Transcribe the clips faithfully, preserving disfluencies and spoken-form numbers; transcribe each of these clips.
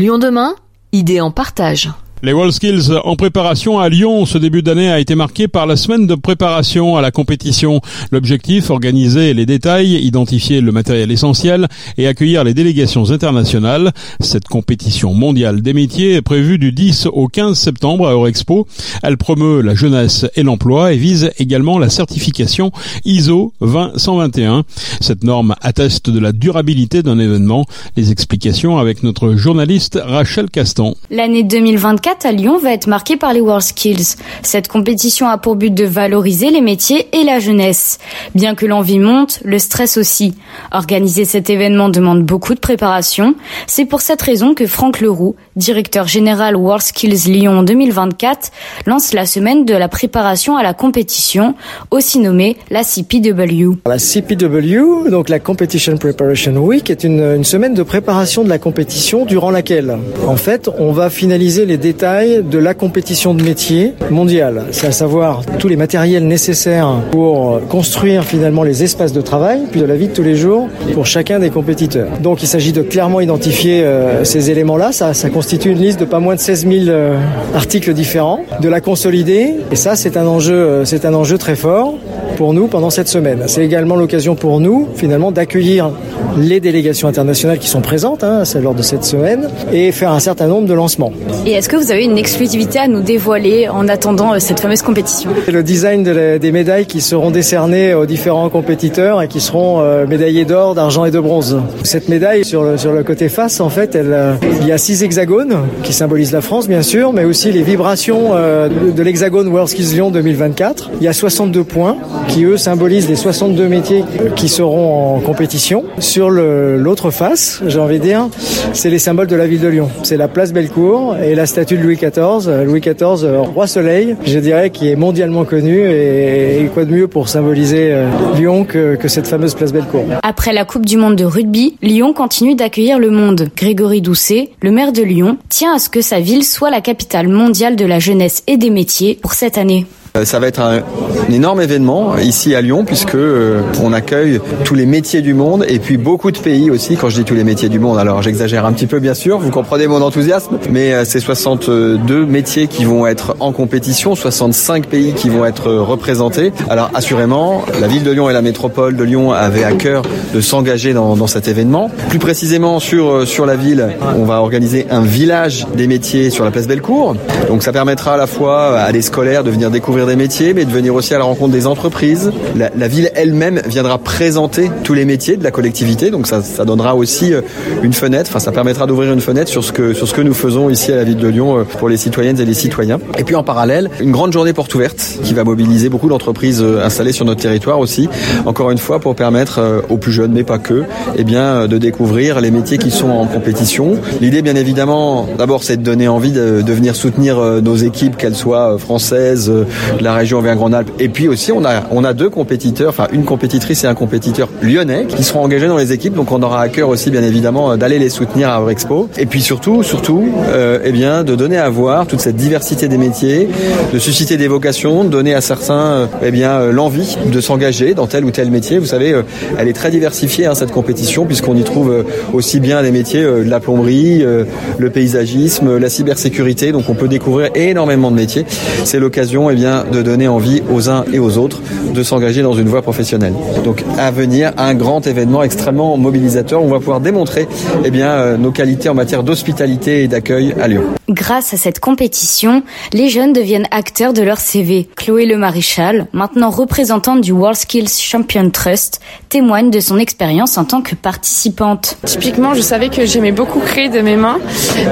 Lyon demain, idées en partage. Les WorldSkills en préparation à Lyon. Ce début d'année a été marqué par la semaine de préparation à la compétition. L'objectif, organiser les détails, identifier le matériel essentiel et accueillir les délégations internationales. Cette compétition mondiale des métiers est prévue du dix au quinze septembre à Eurexpo. Elle promeut la jeunesse et l'emploi et vise également la certification I S O deux zéro zéro un deux un. Cette norme atteste de la durabilité d'un événement. Les explications avec notre journaliste Rachel Castan. L'année deux mille vingt-quatre à Lyon va être marquée par les WorldSkills. Cette compétition a pour but de valoriser les métiers et la jeunesse. Bien que l'envie monte, le stress aussi. Organiser cet événement demande beaucoup de préparation. C'est pour cette raison que Franck Leroux, directeur général WorldSkills Lyon deux mille vingt-quatre, lance la semaine de la préparation à la compétition, aussi nommée la C P W. La C P W, donc la Competition Preparation Week, est une, une semaine de préparation de la compétition durant laquelle, en fait, on va finaliser les détails de la compétition de métier mondiale, c'est à savoir tous les matériels nécessaires pour construire finalement les espaces de travail, puis de la vie de tous les jours pour chacun des compétiteurs. Donc il s'agit de clairement identifier euh, ces éléments-là, ça, ça constitue une liste de pas moins de seize mille euh, articles différents, de la consolider, et ça c'est un enjeu, euh, c'est un enjeu très fort pour nous pendant cette semaine. C'est également l'occasion pour nous finalement d'accueillir les délégations internationales qui sont présentes hein, lors de cette semaine et faire un certain nombre de lancements. Et est-ce que vous avez une exclusivité à nous dévoiler en attendant euh, cette fameuse compétition? Le design de la, des médailles qui seront décernées aux différents compétiteurs et qui seront euh, médaillés d'or, d'argent et de bronze. Cette médaille sur le, sur le côté face, en fait, elle, euh, il y a six hexagones qui symbolisent la France, bien sûr, mais aussi les vibrations euh, de, de l'hexagone WorldSkills Lyon deux mille vingt-quatre. Il y a soixante-deux points qui, eux, symbolisent les soixante-deux métiers qui seront en compétition. Sur le, l'autre face, j'ai envie de dire, c'est les symboles de la ville de Lyon. C'est la place Bellecour et la statue de Louis quatorze, Louis quatorze, roi soleil, je dirais, qui est mondialement connu, et, et quoi de mieux pour symboliser euh, Lyon que, que cette fameuse place Bellecour. Après la Coupe du Monde de rugby, Lyon continue d'accueillir le monde. Grégory Doucet, le maire de Lyon, tient à ce que sa ville soit la capitale mondiale de la jeunesse et des métiers pour cette année. Ça va être un, un énorme événement ici à Lyon, puisque euh, on accueille tous les métiers du monde et puis beaucoup de pays aussi. Quand je dis tous les métiers du monde, alors j'exagère un petit peu bien sûr, vous comprenez mon enthousiasme, mais euh, c'est soixante-deux métiers qui vont être en compétition, soixante-cinq pays qui vont être représentés. Alors assurément, la ville de Lyon et la métropole de Lyon avaient à cœur de s'engager dans, dans cet événement. Plus précisément sur, euh, sur la ville, on va organiser un village des métiers sur la place Bellecour. Donc ça permettra à la fois à des scolaires de venir découvrir des métiers, mais de venir aussi à la rencontre des entreprises. La, la ville elle-même viendra présenter tous les métiers de la collectivité, donc ça, ça donnera aussi une fenêtre, enfin ça permettra d'ouvrir une fenêtre sur ce que, sur ce que nous faisons ici à la ville de Lyon pour les citoyennes et les citoyens. Et puis en parallèle, une grande journée porte ouverte qui va mobiliser beaucoup d'entreprises installées sur notre territoire aussi, encore une fois pour permettre aux plus jeunes, mais pas que, eh bien, de découvrir les métiers qui sont en compétition. L'idée bien évidemment, d'abord c'est de donner envie de, de venir soutenir nos équipes, qu'elles soient françaises, de la région Auvergne-Rhône-Alpes, et puis aussi on a on a deux compétiteurs, enfin une compétitrice et un compétiteur lyonnais qui seront engagés dans les équipes, donc on aura à cœur aussi bien évidemment d'aller les soutenir à Eurexpo, et puis surtout surtout euh, eh bien de donner à voir toute cette diversité des métiers, de susciter des vocations, de donner à certains euh, eh bien euh, l'envie de s'engager dans tel ou tel métier. Vous savez, euh, elle est très diversifiée hein, cette compétition, puisqu'on y trouve euh, aussi bien les métiers euh, de la plomberie, euh, le paysagisme, euh, la cybersécurité, donc on peut découvrir énormément de métiers. C'est l'occasion eh bien de donner envie aux uns et aux autres de s'engager dans une voie professionnelle. Donc à venir, un grand événement extrêmement mobilisateur, on va pouvoir démontrer eh bien, nos qualités en matière d'hospitalité et d'accueil à Lyon. Grâce à cette compétition, les jeunes deviennent acteurs de leur C V. Chloé Le Maréchal, maintenant représentante du WorldSkills Champion Trust, témoigne de son expérience en tant que participante. Typiquement, je savais que j'aimais beaucoup créer de mes mains,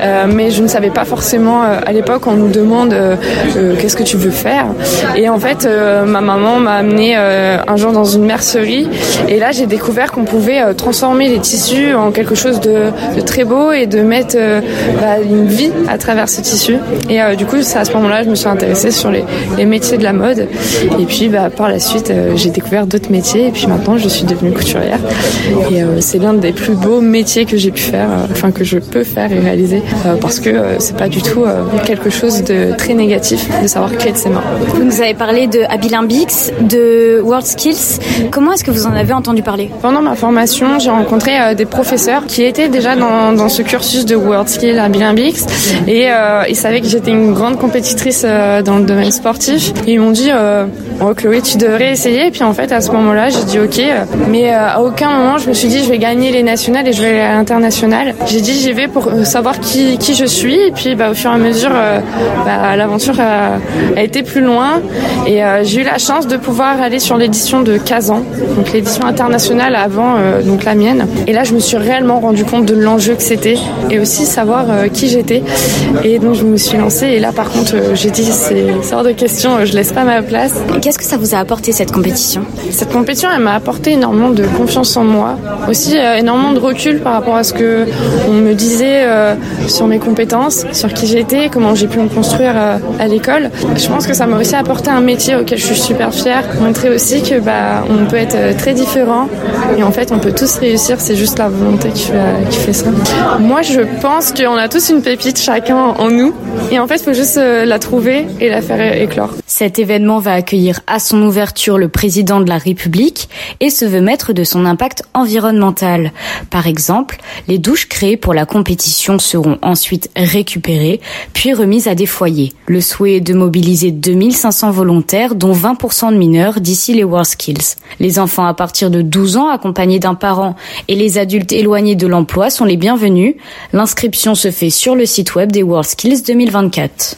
euh, mais je ne savais pas forcément, euh, à l'époque, on nous demande euh, euh, qu'est-ce que tu veux faire. Et en fait, euh, ma maman m'a amenée euh, un jour dans une mercerie, et là j'ai découvert qu'on pouvait euh, transformer les tissus en quelque chose de, de très beau et de mettre euh, bah, une vie à travers ce tissu. Et euh, du coup, c'est à ce moment-là je me suis intéressée sur les, les métiers de la mode. Et puis bah, par la suite, euh, j'ai découvert d'autres métiers, et puis maintenant je suis devenue couturière. Et euh, c'est l'un des plus beaux métiers que j'ai pu faire, euh, enfin que je peux faire et réaliser, euh, parce que euh, c'est pas du tout euh, quelque chose de très négatif de savoir créer de ses mains. Vous nous avez parlé de Abilambix, de WorldSkills. Comment est-ce que vous en avez entendu parler ? Pendant ma formation, j'ai rencontré euh, des professeurs qui étaient déjà dans, dans ce cursus de WorldSkills Abilambix et euh, ils savaient que j'étais une grande compétitrice euh, dans le domaine sportif. Et ils m'ont dit euh, « Oh Chloé, tu devrais essayer ». Et puis en fait, à ce moment-là, j'ai dit « Ok euh, ». Mais euh, à aucun moment, je me suis dit « Je vais gagner les nationales et je vais aller à l'international ». J'ai dit « J'y vais pour savoir qui, qui je suis ». Et puis bah, au fur et à mesure, euh, bah, l'aventure euh, a été plus loin et euh, j'ai eu la chance de pouvoir aller sur l'édition de Kazan, donc l'édition internationale avant euh, donc la mienne, et là je me suis réellement rendu compte de l'enjeu que c'était et aussi savoir euh, qui j'étais, et donc je me suis lancée. Et là par contre euh, j'ai dit c'est hors de question, euh, je laisse pas ma place. Qu'est-ce que ça vous a apporté cette compétition ? Cette compétition, elle m'a apporté énormément de confiance en moi, aussi euh, énormément de recul par rapport à ce que on me disait euh, sur mes compétences, sur qui j'étais, comment j'ai pu me construire euh, à l'école. Je pense que ça m'a aussi apporté un métier auquel je suis super fière, montrer aussi que bah, on peut être très différent et en fait on peut tous réussir, c'est juste la volonté qui fait, qui fait ça. Moi je pense qu'on a tous une pépite chacun en nous et en fait il faut juste la trouver et la faire éclore. Cet événement va accueillir à son ouverture le président de la République et se veut maître de son impact environnemental. Par exemple, les douches créées pour la compétition seront ensuite récupérées puis remises à des foyers. Le souhait est de mobiliser deux mille cinq cents volontaires dont vingt pour cent de mineurs d'ici les WorldSkills. Les enfants à partir de douze ans accompagnés d'un parent et les adultes éloignés de l'emploi sont les bienvenus. L'inscription se fait sur le site web des WorldSkills deux mille vingt-quatre.